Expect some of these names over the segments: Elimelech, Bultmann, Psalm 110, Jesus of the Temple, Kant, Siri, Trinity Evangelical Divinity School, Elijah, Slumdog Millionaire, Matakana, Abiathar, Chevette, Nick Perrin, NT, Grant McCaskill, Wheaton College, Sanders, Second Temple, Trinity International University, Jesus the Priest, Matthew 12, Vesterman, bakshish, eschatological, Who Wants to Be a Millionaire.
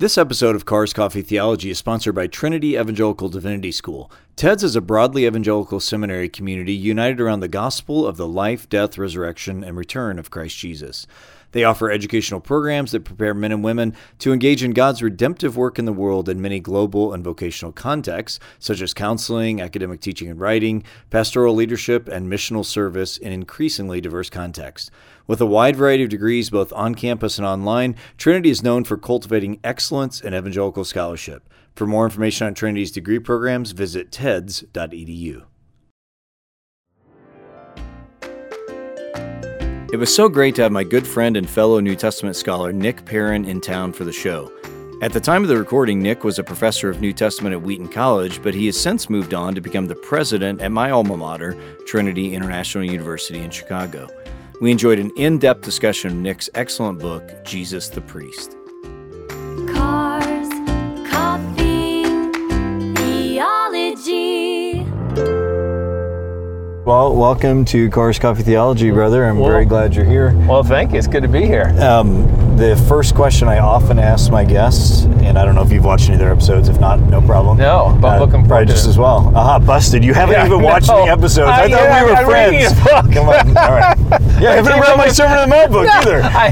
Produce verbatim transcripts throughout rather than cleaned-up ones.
This episode of Cars Coffee Theology is sponsored by Trinity Evangelical Divinity School. T E D S is a broadly evangelical seminary community united around the gospel of the life, death, resurrection, and return of Christ Jesus. They offer educational programs that prepare men and women to engage in God's redemptive work in the world in many global and vocational contexts, such as counseling, academic teaching and writing, pastoral leadership, and missional service in increasingly diverse contexts. With a wide variety of degrees, both on campus and online, Trinity is known for cultivating excellence in evangelical scholarship. For more information on Trinity's degree programs, visit T E D S dot E D U. It was so great to have my good friend and fellow New Testament scholar Nick Perrin in town for the show. At the time of the recording, Nick was a professor of New Testament at Wheaton College, but he has since moved on to become the president at my alma mater, Trinity International University in Chicago. We enjoyed an in-depth discussion of Nick's excellent book, Jesus the Priest. Cars, coffee, theology. Well, welcome to Cars Coffee Theology, brother. I'm well, very glad you're here. Well, thank you. It's good to be here. Um, the first question I often ask my guests, and I don't know if you've watched any of their episodes. If not, no problem. No, but uh, looking forward to just it. As well. Aha, uh-huh, busted. You haven't yeah, even watched no. any episodes. I, I thought yeah, we were I'm friends. Come on. All right. Yeah, I haven't read my sermon in the notebook no, either. I,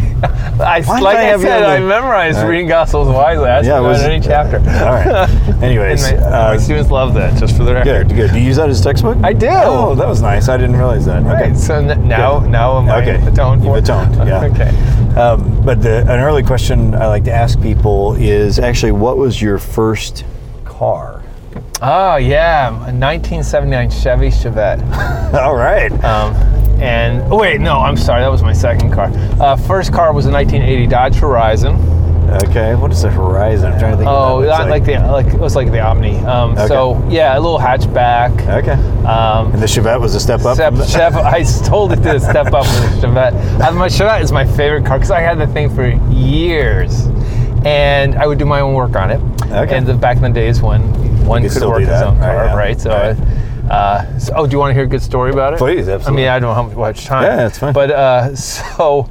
I, Why like I, I said, I memorized right. reading Gospels wisely. I haven't read any chapter. All right. Anyways. my, uh, my students love that, just for the record. Good, good. Do you use that as a textbook? I do. Oh, that was nice. I didn't realize that. Okay. Right. So n- now good. now am I okay. atoned for? You've atoned, yeah. okay. Um, but the, an early question I like to ask people is actually, what was your first car? Oh, yeah. A nineteen seventy-nine Chevy Chevette. All right. Um, and, oh, wait, no, I'm sorry. That was my second car. Uh, first car was a nineteen eighty Dodge Horizon. Okay, what is the Horizon? I'm trying to think. Oh, of that. Like, like the like it was like the Omni. Um, okay. So yeah, a little hatchback. Okay. Um, and the Chevette was a step up. Step, Chev- I told it to step up with the Chevette. I, my Chevette is my favorite car because I had the thing for years, and I would do my own work on it. Okay. And the, back in the days when one could, could work his own car, right? Yeah. right? So. Right. I, Uh, so, oh, do you want to hear a good story about it? Please, absolutely. I mean, I don't know how much time. Yeah, that's fine. But uh, so,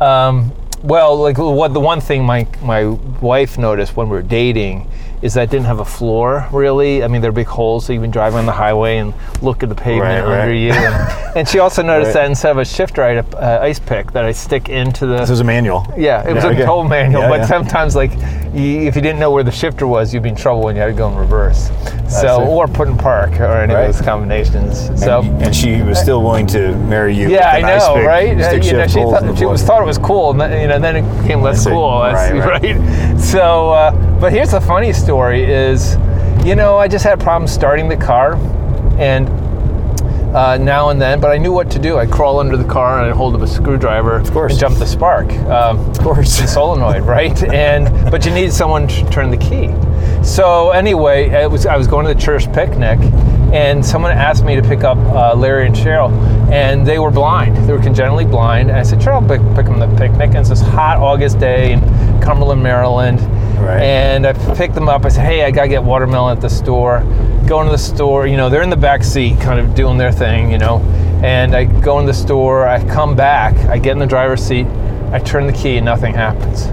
um, well, like what the one thing my my wife noticed when we were dating is that I didn't have a floor, really. I mean, there are big holes, so you've been driving on the highway and look at the pavement right, right. under you. And, and she also noticed right. that instead of a shifter, I had an uh, ice pick that I stick into the... This was a manual. Yeah, it yeah, was a okay. toll manual, yeah, but yeah. sometimes, like, you, if you didn't know where the shifter was, you'd be in trouble when you had to go in reverse. So, or put in park, or any right. of those combinations. So, and, and she was still willing to marry you yeah, with an I know, ice pick. Right? Stick uh, you know, she thought, she was, thought it was cool, and then, you know, then it became less cool, right, right. right? So, uh, but here's the funny story. Story is, you know, I just had problems starting the car, and uh, now and then. But I knew what to do. I crawl under the car and I hold up a screwdriver of course. and jump the spark. Um, of course, the solenoid, right? And but you need someone to turn the key. So anyway, it was I was going to the church picnic, and someone asked me to pick up uh, Larry and Cheryl, and they were blind. They were congenitally blind. And I said, Cheryl, pick, pick them up the picnic. And it's this hot August day in Cumberland, Maryland. Right. And I picked them up. I said, hey, I got to get watermelon at the store. Go into the store. You know, they're in the back seat kind of doing their thing, you know. And I go in the store. I come back. I get in the driver's seat. I turn the key and nothing happens.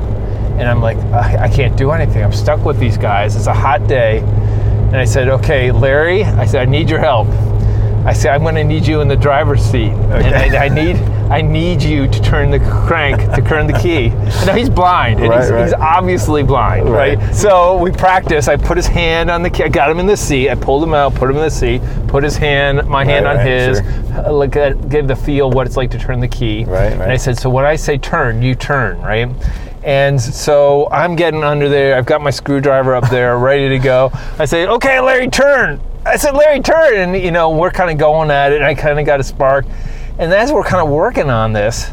And I'm like, I, I can't do anything. I'm stuck with these guys. It's a hot day. And I said, okay, Larry, I said, I need your help. I said, I'm going to need you in the driver's seat. Okay. And I, I need... I need you to turn the crank, to turn the key. And now he's blind, and right, he's, right. he's obviously blind, right. right? So we practice. I put his hand on the key. I got him in the seat. I pulled him out, put him in the seat, put his hand, my hand right, on right, his, sure. look at, gave the feel what it's like to turn the key. Right, right. And I said, so when I say turn, you turn, right? And so I'm getting under there. I've got my screwdriver up there, ready to go. I say, okay, Larry, turn. I said, Larry, turn. And, you know, we're kind of going at it. And I kind of got a spark. And as we're kind of working on this,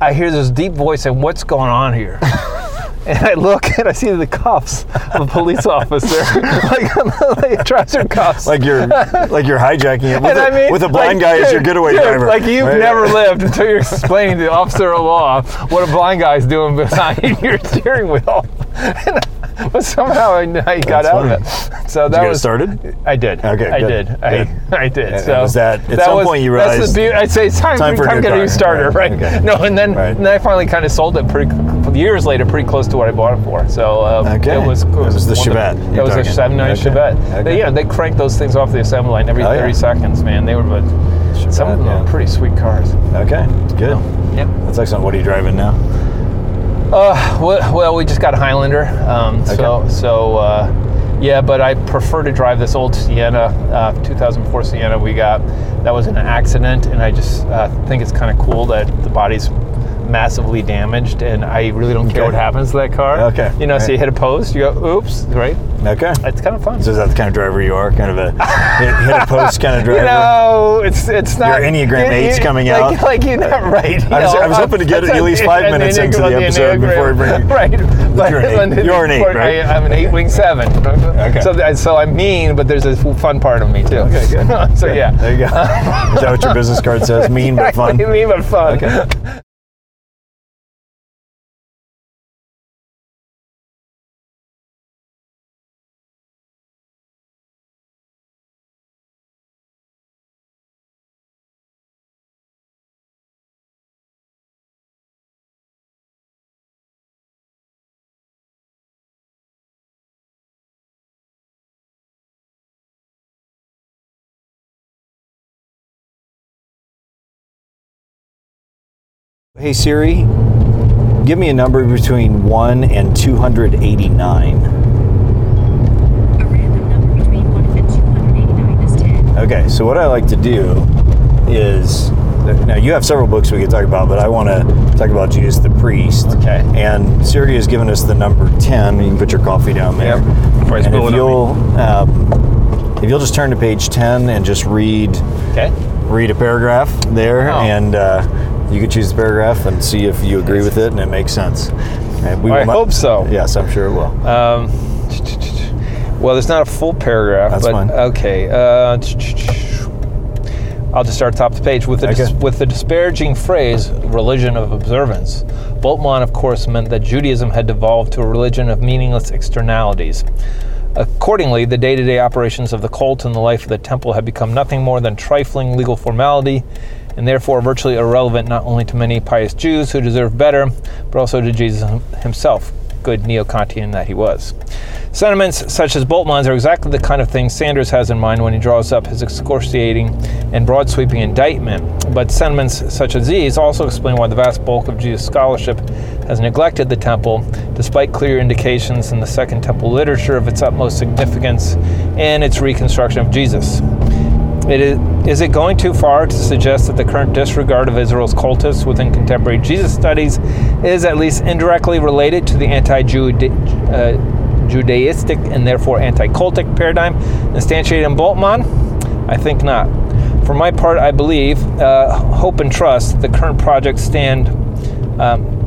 I hear this deep voice saying, what's going on here? And I look and I see the cuffs of a police officer, like, like trouser cuffs. Like you're, like you're hijacking it with, a, I mean, with a blind like, guy dude, as your getaway dude, driver. Like you've right? never lived until you're explaining to the officer of law what a blind guy's doing behind your steering wheel. And but somehow I, I got out funny. of it. So that did you get was, it started? I did. Okay, I good. did. Good. I, I did. And so was that, at that some was, point you realized that's the be- I'd say it's time, time for time a new starter, right? right? Okay. No, and then, right. and then I finally kind of sold it pretty years later, pretty close to what I bought it for. So um, okay. it was it was, it was the Chevette. It was talking. a seven nine okay. Chevette. Okay. They, you know, they cranked those things off the assembly line every oh, thirty yeah. seconds, man. They were like, Chevette, some of them yeah. were pretty sweet cars. Okay, good. So, yeah, that's excellent. What are you driving now? Uh, well, well, we just got a Highlander, um, okay. so so uh, yeah. But I prefer to drive this old Sienna, uh, two thousand four Sienna we got. That was an accident, and I just uh, think it's kind of cool that the body's massively damaged, and I really don't okay. care what happens to that car. Okay, you know, right. so you hit a post, you go, oops, right? Okay, it's kind of fun. So is that the kind of driver you are? Kind of a hit, hit a post kind of driver? You know, it's it's not. Your Enneagram eight's coming like, out. Like you're not right. You I, was, I was hoping to get at least five an, minutes an into the episode Enneagram. before we bring right. But, you're an eight. You're an eight, right? I, I'm an eight wing seven. Okay. So so I'm mean, but there's a fun part of me too. Okay, good. so good. yeah. There you go. Is that what your business card says? Mean but fun. Mean but fun. Okay. Hey Siri, give me a number between one and two hundred eighty-nine. A random number between one and two hundred eighty-nine is ten. Okay, so what I like to do is, now you have several books we could talk about, but I want to talk about Jesus the Priest. Okay. And Siri has given us the number ten. You can put your coffee down there. Yep. And if you'll, um, if you'll just turn to page ten and just read, okay. read a paragraph there, oh. and uh, you can choose the paragraph and see if you agree with it and it makes sense. And we I mu- hope so. Yes, I'm sure it will. Um, well, there's not a full paragraph. That's but, fine. Okay. Uh, I'll just start top of the page. With the, okay. dis- with the disparaging phrase, religion of observance, Bultmann, of course, meant that Judaism had devolved to a religion of meaningless externalities. Accordingly, the day-to-day operations of the cult and the life of the temple had become nothing more than trifling legal formality, and therefore virtually irrelevant not only to many pious Jews who deserved better, but also to Jesus himself, good neo-Kantian that he was. Sentiments such as Bultmann's are exactly the kind of thing Sanders has in mind when he draws up his excoriating and broad-sweeping indictment, but sentiments such as these also explain why the vast bulk of Jewish scholarship has neglected the temple, despite clear indications in the Second Temple literature of its utmost significance and its reconstruction of Jesus. It is, is it going too far to suggest that the current disregard of Israel's cultists within contemporary Jesus studies is at least indirectly related to the anti-Judaistic uh, and therefore anti-cultic paradigm instantiated in Bultmann? I think not. For my part, I believe, uh, hope and trust, that the current project stand... Um,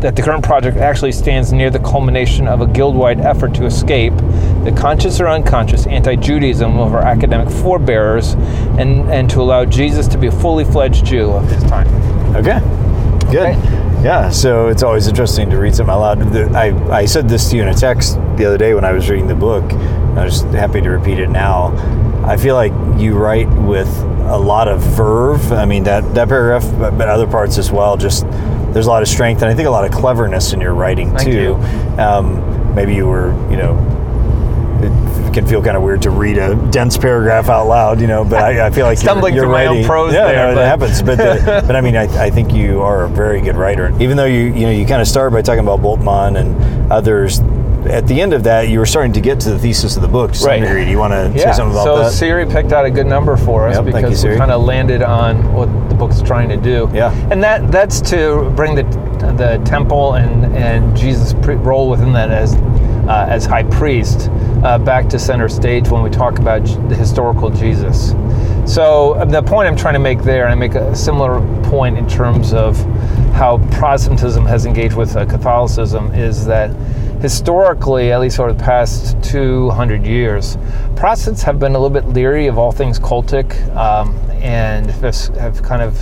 that the current project actually stands near the culmination of a guild-wide effort to escape the conscious or unconscious anti-Judaism of our academic forebearers and, and to allow Jesus to be a fully-fledged Jew of his time. Okay, good. Okay. Yeah, so it's always interesting to read something out loud. I, I said this to you in a text the other day when I was reading the book, and I was happy to repeat it now. I feel like you write with a lot of verve. I mean, that, that paragraph, but, but other parts as well, just... there's a lot of strength, and I think a lot of cleverness in your writing, Thank too. You. Um, maybe you were, you know, it can feel kind of weird to read a dense paragraph out loud, you know, but I, I feel like Stumbling you're, you're writing. Stumbling through my own prose yeah, there. Yeah, no, it happens. But, the, but I mean, I, I think you are a very good writer. Even though you, you know, you kind of start by talking about Bultmann and others, at the end of that, you were starting to get to the thesis of the book to some right. degree. Do you want to yeah. say something about so that? So Siri picked out a good number for us yep. because you, we kind of landed on what the book's trying to do. Yeah. And that that's to bring the the temple and, and Jesus' pre- role within that as uh, as high priest uh, back to center stage when we talk about the historical Jesus. So the point I'm trying to make there, and I make a similar point in terms of how Protestantism has engaged with uh, Catholicism, is that historically, at least over the past two hundred years, Protestants have been a little bit leery of all things cultic um, and have kind of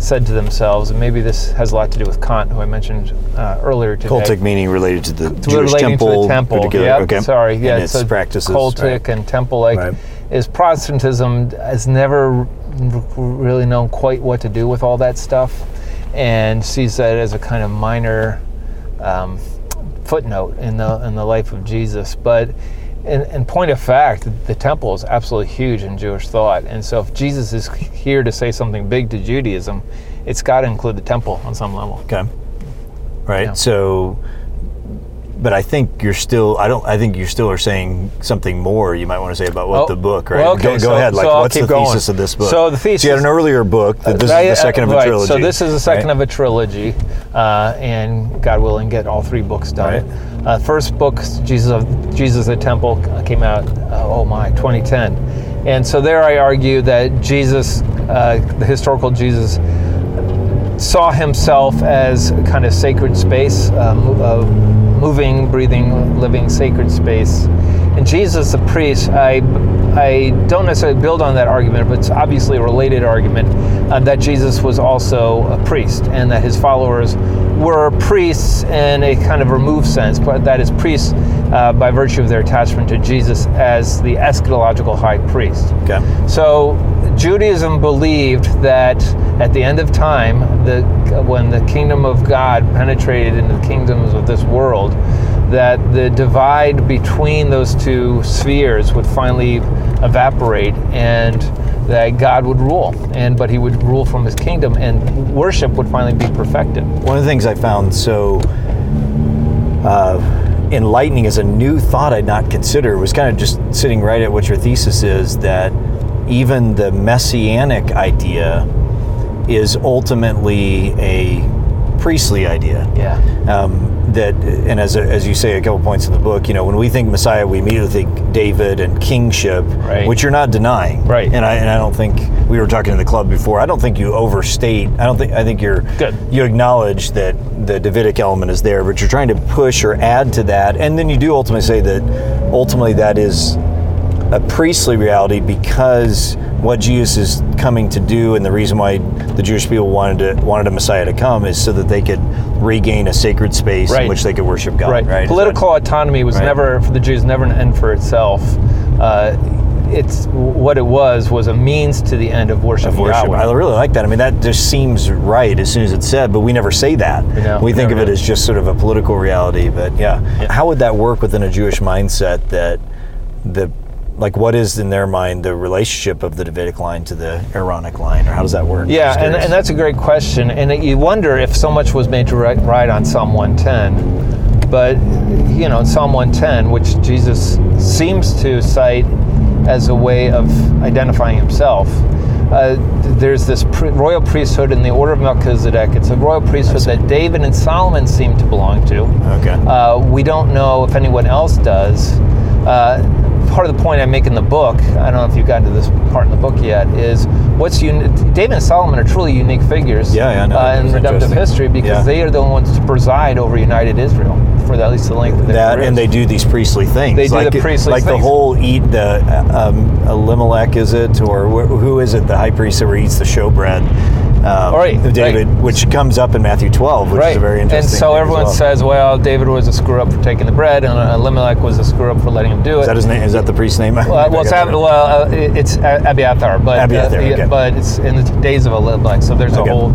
said to themselves, and maybe this has a lot to do with Kant, who I mentioned uh, earlier today. Cultic meaning related to the Jewish temple. To the temple. Yeah, okay. Sorry. Yeah, and its so practices. Cultic right. and temple-like. Right. Is Protestantism has never really known quite what to do with all that stuff, and sees that as a kind of minor um, footnote in the in the life of Jesus. But in, in point of fact, the temple is absolutely huge in Jewish thought, and so if Jesus is here to say something big to Judaism, it's got to include the temple on some level. Okay, right. Yeah. So. But I think you're still. I don't. I think you still are saying something more. You might want to say about what oh, the book, right? Well, okay, go go so, ahead. Like, so what's the going. thesis of this book? So the thesis. So you had an earlier book. That this uh, is the second uh, of a right. trilogy. So this is the second right? of a trilogy, uh, and God willing, get all three books done. Right. Uh, first book, Jesus of Jesus the Temple, came out. Uh, oh my, twenty ten, and so there I argue that Jesus, uh, the historical Jesus, saw himself as kind of sacred space. Um, uh, moving, breathing, living, sacred space. And Jesus the Priest, I I don't necessarily build on that argument, but it's obviously a related argument uh, that Jesus was also a priest and that his followers were priests in a kind of removed sense, but that is priests uh, by virtue of their attachment to Jesus as the eschatological high priest. Okay. So Judaism believed that at the end of time, the when the kingdom of God penetrated into the kingdoms of this world, that the divide between those two spheres would finally evaporate and that God would rule, and but he would rule from his kingdom and worship would finally be perfected. One of the things I found so uh, enlightening as a new thought I'd not consider was kind of just sitting right at what your thesis is, that even the messianic idea is ultimately a priestly idea. Yeah. Um, that, and as a, as you say a couple points in the book, you know, when we think Messiah, we immediately think David and kingship, right. which you're not denying. Right. And I and I don't think we were talking to the club before. I don't think you overstate. I don't think I think you're good. You acknowledge that the Davidic element is there, but you're trying to push or add to that, and then you do ultimately say that ultimately that is a priestly reality, because what Jesus is coming to do, and the reason why the Jewish people wanted to, wanted a Messiah to come, is so that they could regain a sacred space right. in which they could worship God. Right. right? Political that, autonomy was right. never, for the Jews, never an end for itself. Uh, it's what it was was a means to the end of worship. Of worship. Yahweh. I really like that. I mean, that just seems right as soon as it's said, but we never say that. You know, we think of it really. as just sort of a political reality. But yeah. yeah, how would that work within a Jewish mindset that the Like, what is, in their mind, the relationship of the Davidic line to the Aaronic line, or how does that work? Yeah, and, and that's a great question, and you wonder if so much was made to right on Psalm one ten, but, you know, in Psalm one ten, which Jesus seems to cite as a way of identifying himself, uh, there's this pr- royal priesthood in the order of Melchizedek. It's a royal priesthood that David and Solomon seem to belong to. Okay. Uh, we don't know if anyone else does. Uh, Part of the point I make in the book, I don't know if you've gotten to this part in the book yet, is what's uni- David and Solomon are truly unique figures yeah, yeah, no, uh, in redemptive history, because yeah. they are the ones to preside over united Israel for the, at least the length of their that, careers. And they do these priestly things. They do like, the priestly like things. Like the whole eat the um, Elimelech, is it, or wh- who is it, the high priest who eats the showbread? Um, right, David, right. which comes up in Matthew twelve, which right. is a very interesting. And so everyone well. says, "Well, David was a screw up for taking the bread, and Elimelech was a screw up for letting him do it." Is that his name? Is that the priest's name? Well, well, it's, Ab- well uh, it's Abiathar, but Abiathar, uh, okay. but it's in the days of Elimelech. So there's okay. a whole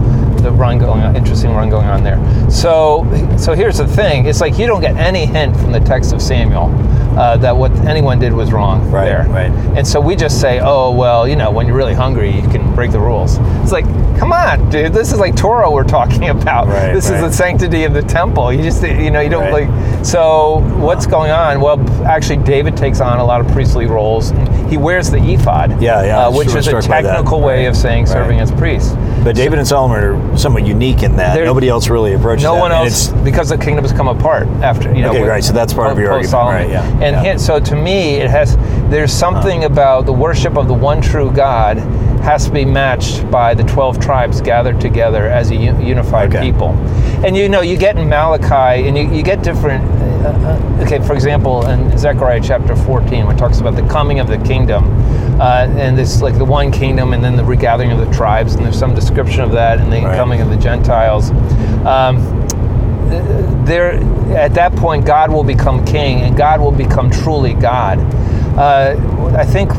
the run going, on, interesting run going on there. So, so here's the thing: it's like you don't get any hint from the text of Samuel. Uh, that what anyone did was wrong right, there. Right. And so we just say, oh, well, you know, when you're really hungry, you can break the rules. It's like, come on, dude, this is like Torah we're talking about. Right, this right. is the sanctity of the temple. You just, you know, you don't right. like, so what's going on? Well, actually, David takes on a lot of priestly roles. He wears the ephod, yeah, yeah, uh, which sure is a technical way right. of saying serving right. as priest. But David so, and Solomon are somewhat unique in that. Nobody else really approaches no that. No one and else, it's, because the kingdom has come apart after, you know. Okay, with, right, so that's part of your argument, right, yeah. And yeah. so to me, it has. There's something about the worship of the one true God has to be matched by the twelve tribes gathered together as a unified okay. people. And you know, you get in Malachi, and you, you get different, uh, okay, for example, in Zechariah chapter fourteen, where it talks about the coming of the kingdom, uh, and it's like the one kingdom, and then the regathering of the tribes, and there's some description of that, and the right. coming of the Gentiles. Um, there, at that point, God will become king, and God will become truly God. Uh, I think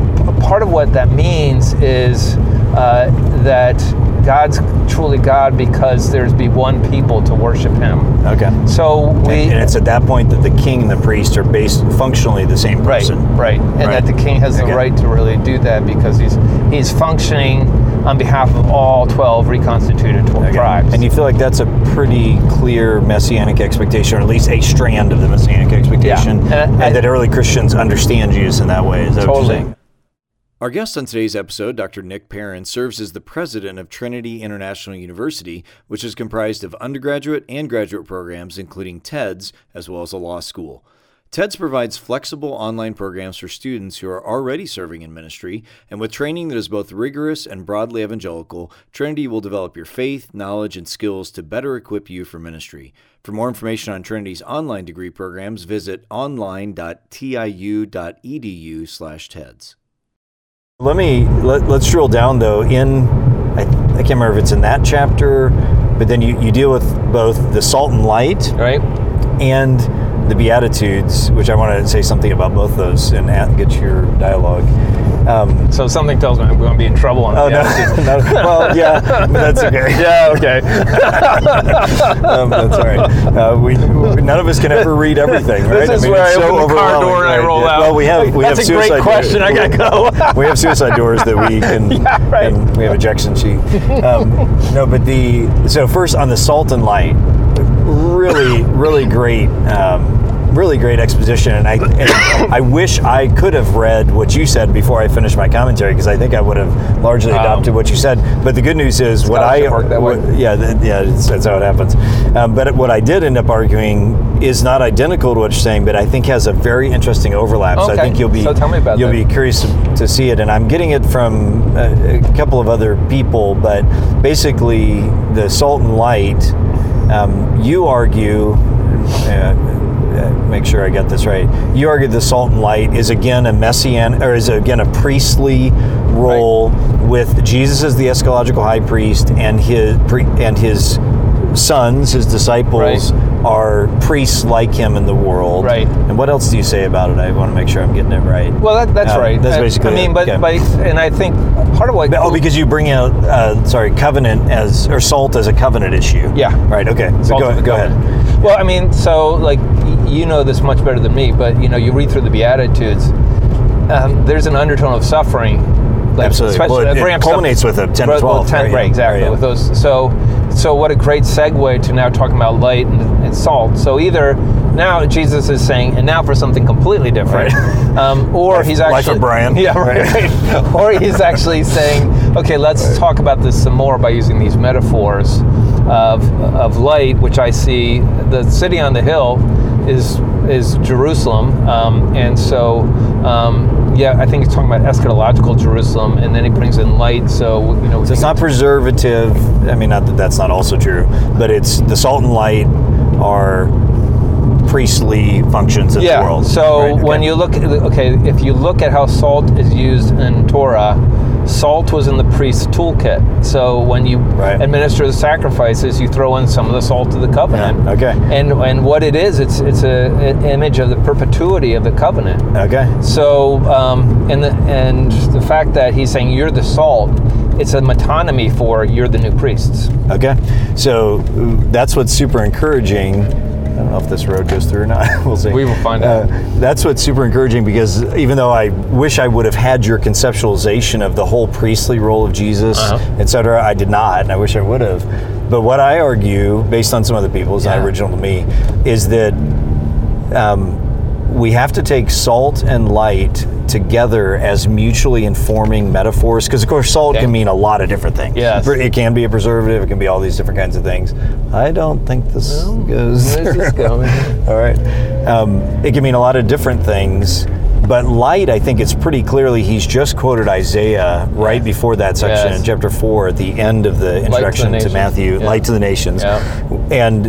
part of what that means is uh, that God's truly God because there's be one people to worship Him. Okay. So we and, and it's at that point that the king and the priest are based functionally the same person. Right. Right. And right. that the king has okay. the right to really do that because he's he's functioning on behalf of all twelve reconstituted twelve okay. tribes. And you feel like that's a pretty clear Messianic expectation, or at least a strand of the Messianic expectation, yeah. and, and I, that early Christians understand Jesus in that way. Is that totally. What you're saying? Our guest on today's episode, Doctor Nick Perrin, serves as the president of Trinity International University, which is comprised of undergraduate and graduate programs, including TEDS, as well as a law school. TEDS provides flexible online programs for students who are already serving in ministry, and with training that is both rigorous and broadly evangelical, Trinity will develop your faith, knowledge, and skills to better equip you for ministry. For more information on Trinity's online degree programs, visit online.tiu.edu slash TEDS. Let me, let, let's drill down, though, in, I, I can't remember if it's in that chapter, but then you, you deal with both the salt and light. Right. And the Beatitudes, which I want to say something about both those and get your dialogue. Um, so something tells me I'm going to be in trouble on oh, the Beatitudes. No, no, well, yeah, but that's okay. Yeah, okay. um, that's all right. Uh, we, we, none of us can ever read everything, right? This is I mean, where I so open the car door and right? I roll yeah. out. Well, we have, we that's have a suicide great question. Doors. I got to go. We have suicide doors that we can, yeah, right. and we have ejection sheet. Um, no, but the, so first on the salt and light, really, really great, um, really great exposition, and I, and I wish I could have read what you said before I finished my commentary because I think I would have largely adopted um, what you said. But the good news is, what I, what, yeah, th- yeah, that's how it happens. Um, but what I did end up arguing is not identical to what you're saying, but I think has a very interesting overlap. Okay. So I think you'll be, so tell me about you'll that. Be curious to, to see it, and I'm getting it from a, a couple of other people, but basically the salt and light. Um, you argue, uh, make sure I got this right, you argue the salt and light is again a messianic, or is again a priestly role right. with Jesus as the eschatological high priest and his pre- and his sons, his disciples, right. are priests like him in the world. Right. And what else do you say about it? I want to make sure I'm getting it right. Well, that, that's um, right. That's basically I, I mean, it. But, okay. but, and I think part of what... But, oh, because you bring out, uh, sorry, covenant as, or salt as a covenant issue. Yeah. Right, okay. So go, go ahead. Well, I mean, so, like, you know this much better than me, but, you know, you read through the Beatitudes, um, there's an undertone of suffering. Like, absolutely. Well, it, it culminates up, with a ten to twelve. Well, ten, right, right, exactly. Right, yeah. With those, so... So what a great segue to now talking about light and, and salt. So either now Jesus is saying, and now for something completely different, right. um, or life, he's actually life of Brian, yeah, right. right. or he's actually saying, okay, let's right. talk about this some more by using these metaphors of of light, which I see the city on the hill is is Jerusalem, um, and so. Um, Yeah, I think he's talking about eschatological Jerusalem, and then he brings in light, so, you know... So it's not preservative. I mean, not that that's not also true, but it's the salt and light are priestly functions of yeah, the world. Yeah, so right? okay. when you look... At, okay, if you look at how salt is used in Torah, salt was in the priest's toolkit. So when you right. administer the sacrifices, you throw in some of the salt of the covenant. Yeah, okay. And and what it is, it's it's a, an image of the perpetuity of the covenant. Okay. So um, and the and the fact that he's saying you're the salt, it's a metonymy for you're the new priests. Okay. So that's what's super encouraging. I don't know if this road goes through or not. We'll see. We will find uh, out. That's what's super encouraging because even though I wish I would have had your conceptualization of the whole priestly role of Jesus, uh-huh. et cetera, I did not, and I wish I would have. But what I argue, based on some other people, it's yeah. not original to me, is that um, we have to take salt and light together as mutually informing metaphors, because of course salt okay. can mean a lot of different things. Yes. It can be a preservative, it can be all these different kinds of things. I don't think this well, goes. This is going. All right. Um, it can mean a lot of different things, But light, I think it's pretty clearly, he's just quoted Isaiah right yes. before that section yes. in chapter four at the end of the introduction to, the to Matthew, yeah. light to the nations, yeah. and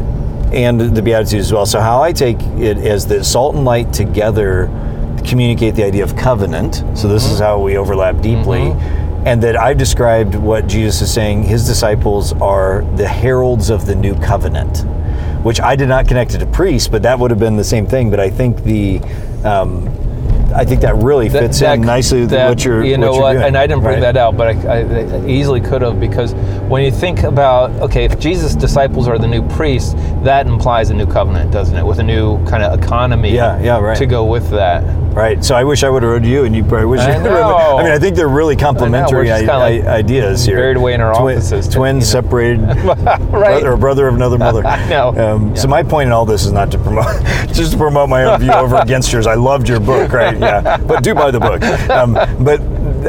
and the Beatitudes as well. So how I take it is that salt and light together communicate the idea of covenant. So this mm-hmm. is how we overlap deeply. Mm-hmm. And that I've described what Jesus is saying, his disciples are the heralds of the new covenant, which I did not connect it to priests, but that would have been the same thing. But I think the... Um, I think that really fits that, in that, nicely with that, what you're, you know what you're what, doing. And I didn't bring right. that out, but I, I, I easily could have, because when you think about, okay, if Jesus' disciples are the new priests, that implies a new covenant, doesn't it? With a new kind of economy yeah, yeah, right. to go with that. Right. So I wish I would have read you, and you probably wish I you know. Read I mean, I think they're really complementary I I, like I, ideas here. Buried away in our Twi- offices. Twins separated, right. brother, or brother of another mother. I know. Um, yeah. So my point in all this is not to promote, just to promote my own view over against yours. I loved your book, right? Yeah, but do buy the book. Um, but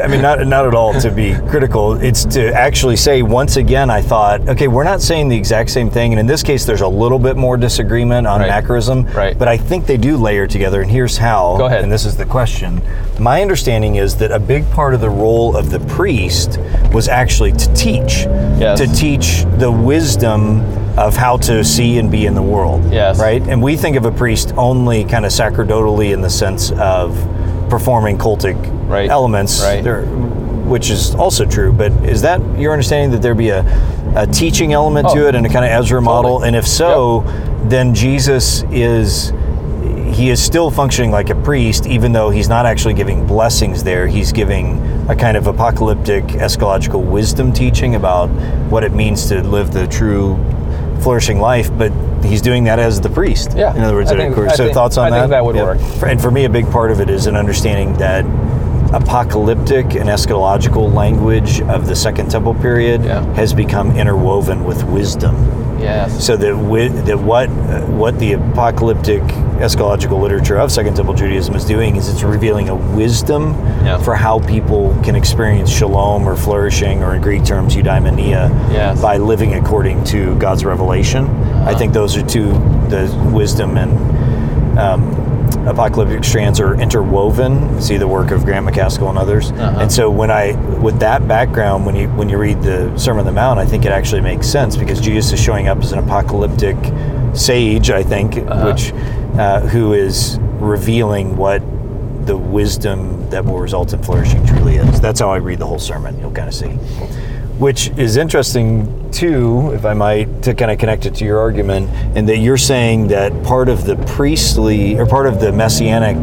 I mean, not not at all to be critical. It's to actually say, once again, I thought, okay, we're not saying the exact same thing. And in this case, there's a little bit more disagreement on right. anachronism. Right. But I think they do layer together. And here's how. Go ahead. And this is the question. My understanding is that a big part of the role of the priest was actually to teach. Yes. To teach the wisdom of how to see and be in the world. Yes. Right? And we think of a priest only kind of sacerdotally in the sense of performing cultic right. elements, right. There, which is also true, but is that your understanding, that there be a, a teaching element oh, to it and a kind of Ezra totally. model? And if so, yep. then Jesus is, he is still functioning like a priest, even though he's not actually giving blessings there. He's giving a kind of apocalyptic eschatological wisdom teaching about what it means to live the true flourishing life, but he's doing that as the priest. Yeah. In other words, I think, so I think, thoughts on I that? I think that would yeah. work. And for me, a big part of it is an understanding that apocalyptic and eschatological language of the Second Temple period yeah. has become interwoven with wisdom. Yes. So that wi- that what uh, what the apocalyptic eschatological literature of Second Temple Judaism is doing is it's revealing a wisdom yeah. for how people can experience shalom or flourishing, or in Greek terms, eudaimonia, yes. by living according to God's revelation. Uh-huh. I think those are two, the wisdom and um, apocalyptic strands are interwoven. See the work of Grant McCaskill and others. Uh-huh. And so when I, with that background, when you when you read the Sermon on the Mount, I think it actually makes sense, because Jesus is showing up as an apocalyptic sage, I think, uh-huh. which uh, who is revealing what the wisdom that will result in flourishing truly is. That's how I read the whole sermon. You'll kind of see. Which is interesting, too, if I might, to kind of connect it to your argument, and that you're saying that part of the priestly, or part of the messianic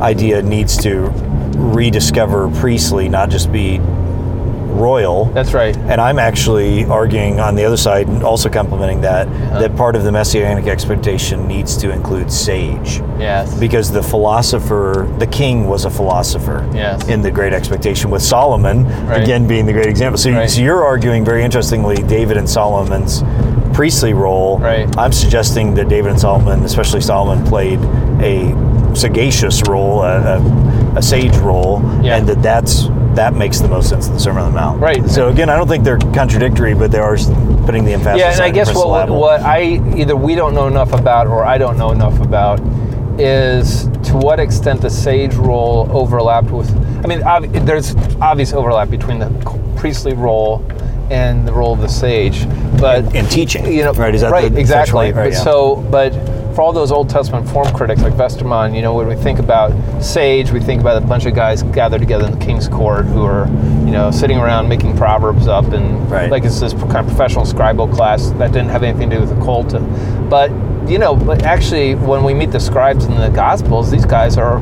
idea needs to rediscover priestly, not just be royal. That's right. And I'm actually arguing on the other side, and also complementing that, uh-huh. that part of the messianic expectation needs to include sage. Yes. Because the philosopher, the king was a philosopher yes. in the Great Expectation, with Solomon, right. again, being the great example. So, right. so you're arguing, very interestingly, David and Solomon's priestly role. Right. I'm suggesting that David and Solomon, especially Solomon, played a sagacious role, a, a, a sage role, yeah. and that that's that makes the most sense in the Sermon on the Mount. Right. So again, I don't think they're contradictory, but they are putting the emphasis on yeah, and I guess what, what I, either we don't know enough about, or I don't know enough about, is to what extent the sage role overlapped with, I mean, ob- there's obvious overlap between the priestly role and the role of the sage. But and, and teaching, you know, right, is that right, the, exactly. Right, but yeah. So, but for all those Old Testament form critics like Vesterman, you know, when we think about sage, we think about a bunch of guys gathered together in the king's court who are, you know, sitting around making proverbs up, and right. like it's this kind of professional scribal class that didn't have anything to do with the cult. But, you know, but actually when we meet the scribes in the Gospels, these guys are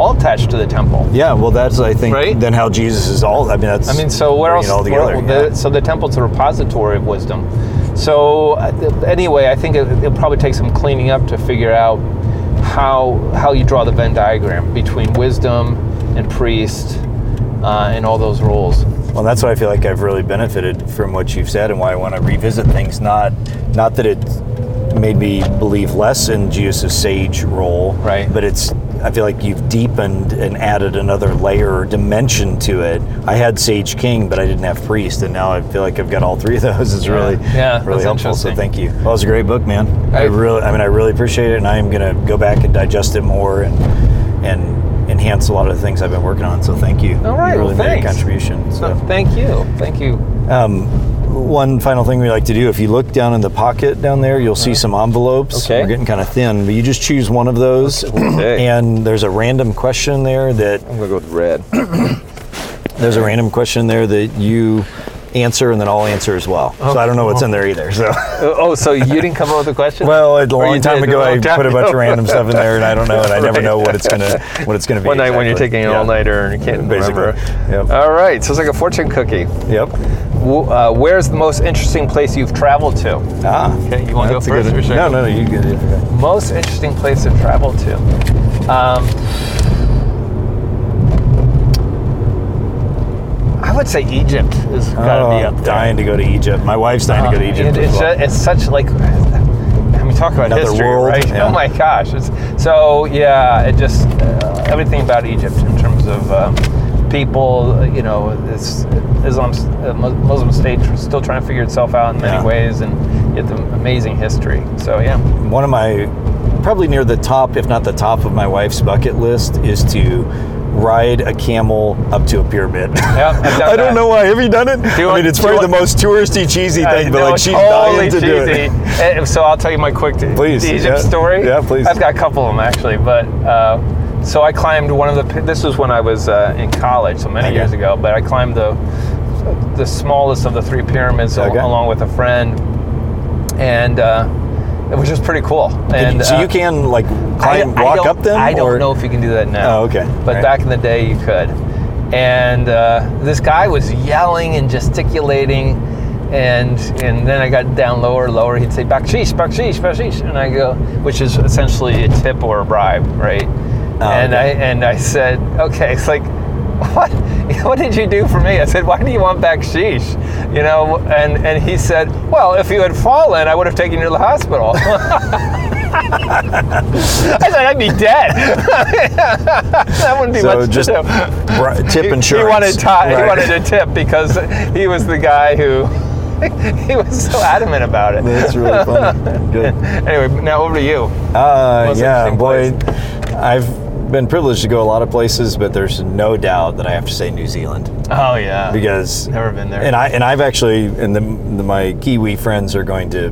all attached to the temple. Yeah, well, that's, I think, right? then how Jesus is all, I mean, that's... I mean, so where else... All together, where, yeah. the, so the temple's a repository of wisdom. So, uh, anyway, I think it, it'll probably take some cleaning up to figure out how how you draw the Venn diagram between wisdom and priest uh, and all those roles. Well, that's why I feel like I've really benefited from what you've said, and why I want to revisit things, not not that it's made me believe less in Jesus' sage role, right? But it's, I feel like you've deepened and added another layer or dimension to it. I had sage king, but I didn't have priest, and now I feel like I've got all three of those. It's yeah. really, yeah, really helpful. So thank you. Well, it's a great book, man. I, I really, I mean, I really appreciate it, and I am gonna go back and digest it more, and and enhanced a lot of the things I've been working on. So thank you. All right, you really well, made thanks. a contribution. So. No, thank you. Thank you. Um, One final thing we like to do, if you look down in the pocket down there, you'll see some envelopes. Okay. We're getting kind of thin, but you just choose one of those. Okay. And there's a random question there that... I'm going to go with red. There's a random question there that you answer, and then I'll answer as well. Okay. So I don't know what's in there either. So. Oh, so you didn't come up with a question? Well, a long time ago, I put a bunch of random stuff in there, and I don't know, and I never right. know what it's gonna what it's gonna be. One night exactly. when you're taking an yeah. all-nighter and you can't Basically. remember. Yep. All right, so it's like a fortune cookie. Yep. Uh, where's the most interesting place you've traveled to? Ah, okay. You want to go first? Or no, no, no, you get it. Okay. Most interesting place to travel to. Um, I would say Egypt is gotta oh, be up there. Dying to go to Egypt. My wife's dying uh, to go to Egypt. It, it's, well. just, it's such like, I mean, talk about Another history, world, right? Yeah. Oh my gosh! It's, so yeah, it just uh, everything about Egypt in terms of uh, people, you know, this Islam, uh, Muslim state still trying to figure itself out in many yeah. ways, and yet the amazing history. So yeah, one of my probably near the top, if not the top of my wife's bucket list, is to. Ride a camel up to a pyramid. Yep, I've done I don't that. know why. Have you done it? Do I mean, it's probably the most touristy, cheesy thing, uh, but no, like she's totally dying to cheesy. do it. And so I'll tell you my quick please, Egypt yeah. story. Yeah, please. I've got a couple of them actually, but uh, so I climbed one of the. This was when I was uh, in college, so many okay. years ago. But I climbed the the smallest of the three pyramids okay. al- along with a friend, and. Uh, Which is pretty cool. And you, so uh, you can like climb, I, walk I up them? I don't or? know if you can do that now. Oh, okay. But right. back in the day you could. And uh, this guy was yelling and gesticulating, and and then I got down lower, lower. He'd say, "Bakshish, bakshish, bakshish," and I go, which is essentially a tip or a bribe, right? Oh, and okay. I and I said, okay, it's like, what? What did you do for me? I said, why do you want bakshish? You know, and, and he said, well, if you had fallen, I would have taken you to the hospital. I said, I'd be dead. That wouldn't be so much just to do. Tip insurance. He, he, wanted t- right. he wanted a tip because he was the guy who, he was so adamant about it. That's really funny. Good. Anyway, now over to you. Uh, yeah, boy, I've... been privileged to go a lot of places, but there's no doubt that I have to say New Zealand. Oh yeah, because never been there. And I and I've actually and the, the, my Kiwi friends are going to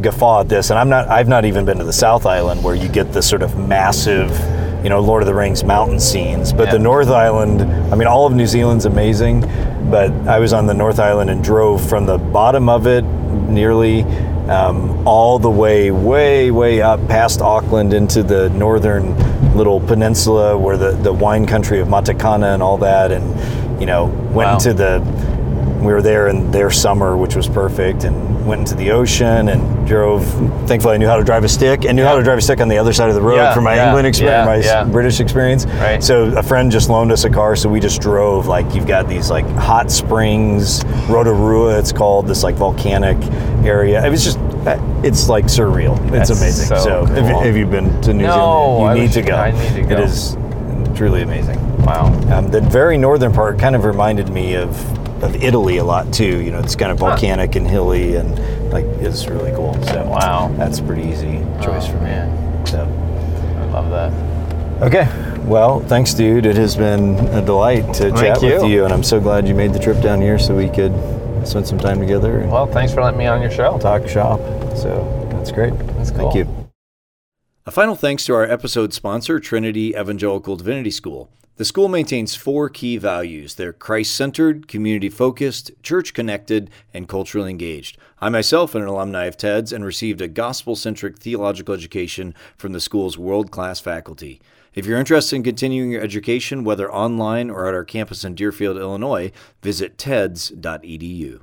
guffaw at this, and I'm not. I've not even been to the South Island where you get this sort of massive, you know, Lord of the Rings mountain scenes. But yeah. the North Island, I mean, all of New Zealand's amazing. But I was on the North Island and drove from the bottom of it nearly. Um, all the way, way, way up past Auckland into the northern little peninsula where the, the wine country of Matakana and all that, and, you know, went wow. into the... We were there in their summer, which was perfect, and went into the ocean and drove. Thankfully, I knew how to drive a stick, and knew yeah. how to drive a stick on the other side of the road yeah, from my yeah, England experience, yeah, my yeah. British experience. Right. So a friend just loaned us a car, so we just drove. Like you've got these like hot springs, Rotorua, it's called, this like volcanic area. It was just, it's like surreal. It's That's amazing. So, so cool. if, if you've been to New no, Zealand, you need to go. I need to go. It is truly amazing. Wow. Um, the very northern part kind of reminded me of. Of Italy a lot too, you know, it's kind of volcanic huh. and hilly, and like it's really cool. So wow, that's a pretty easy choice oh, for me. Man. So I love that. Okay, well, thanks, dude. It has been a delight to Thank chat you. with you, and I'm so glad you made the trip down here so we could spend some time together. And well, thanks for letting me on your show. Talk shop. So that's great. That's cool. Thank you. A final thanks to our episode sponsor, Trinity Evangelical Divinity School. The school maintains four key values. They're Christ-centered, community-focused, church-connected, and culturally engaged. I myself am an alumni of TEDS and received a gospel-centric theological education from the school's world-class faculty. If you're interested in continuing your education, whether online or at our campus in Deerfield, Illinois, visit teds dot e d u.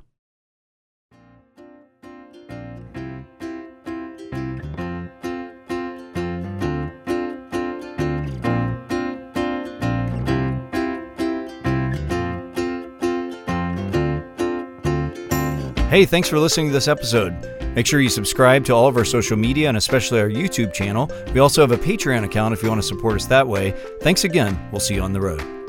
Hey, thanks for listening to this episode. Make sure you subscribe to all of our social media and especially our YouTube channel. We also have a Patreon account if you want to support us that way. Thanks again. We'll see you on the road.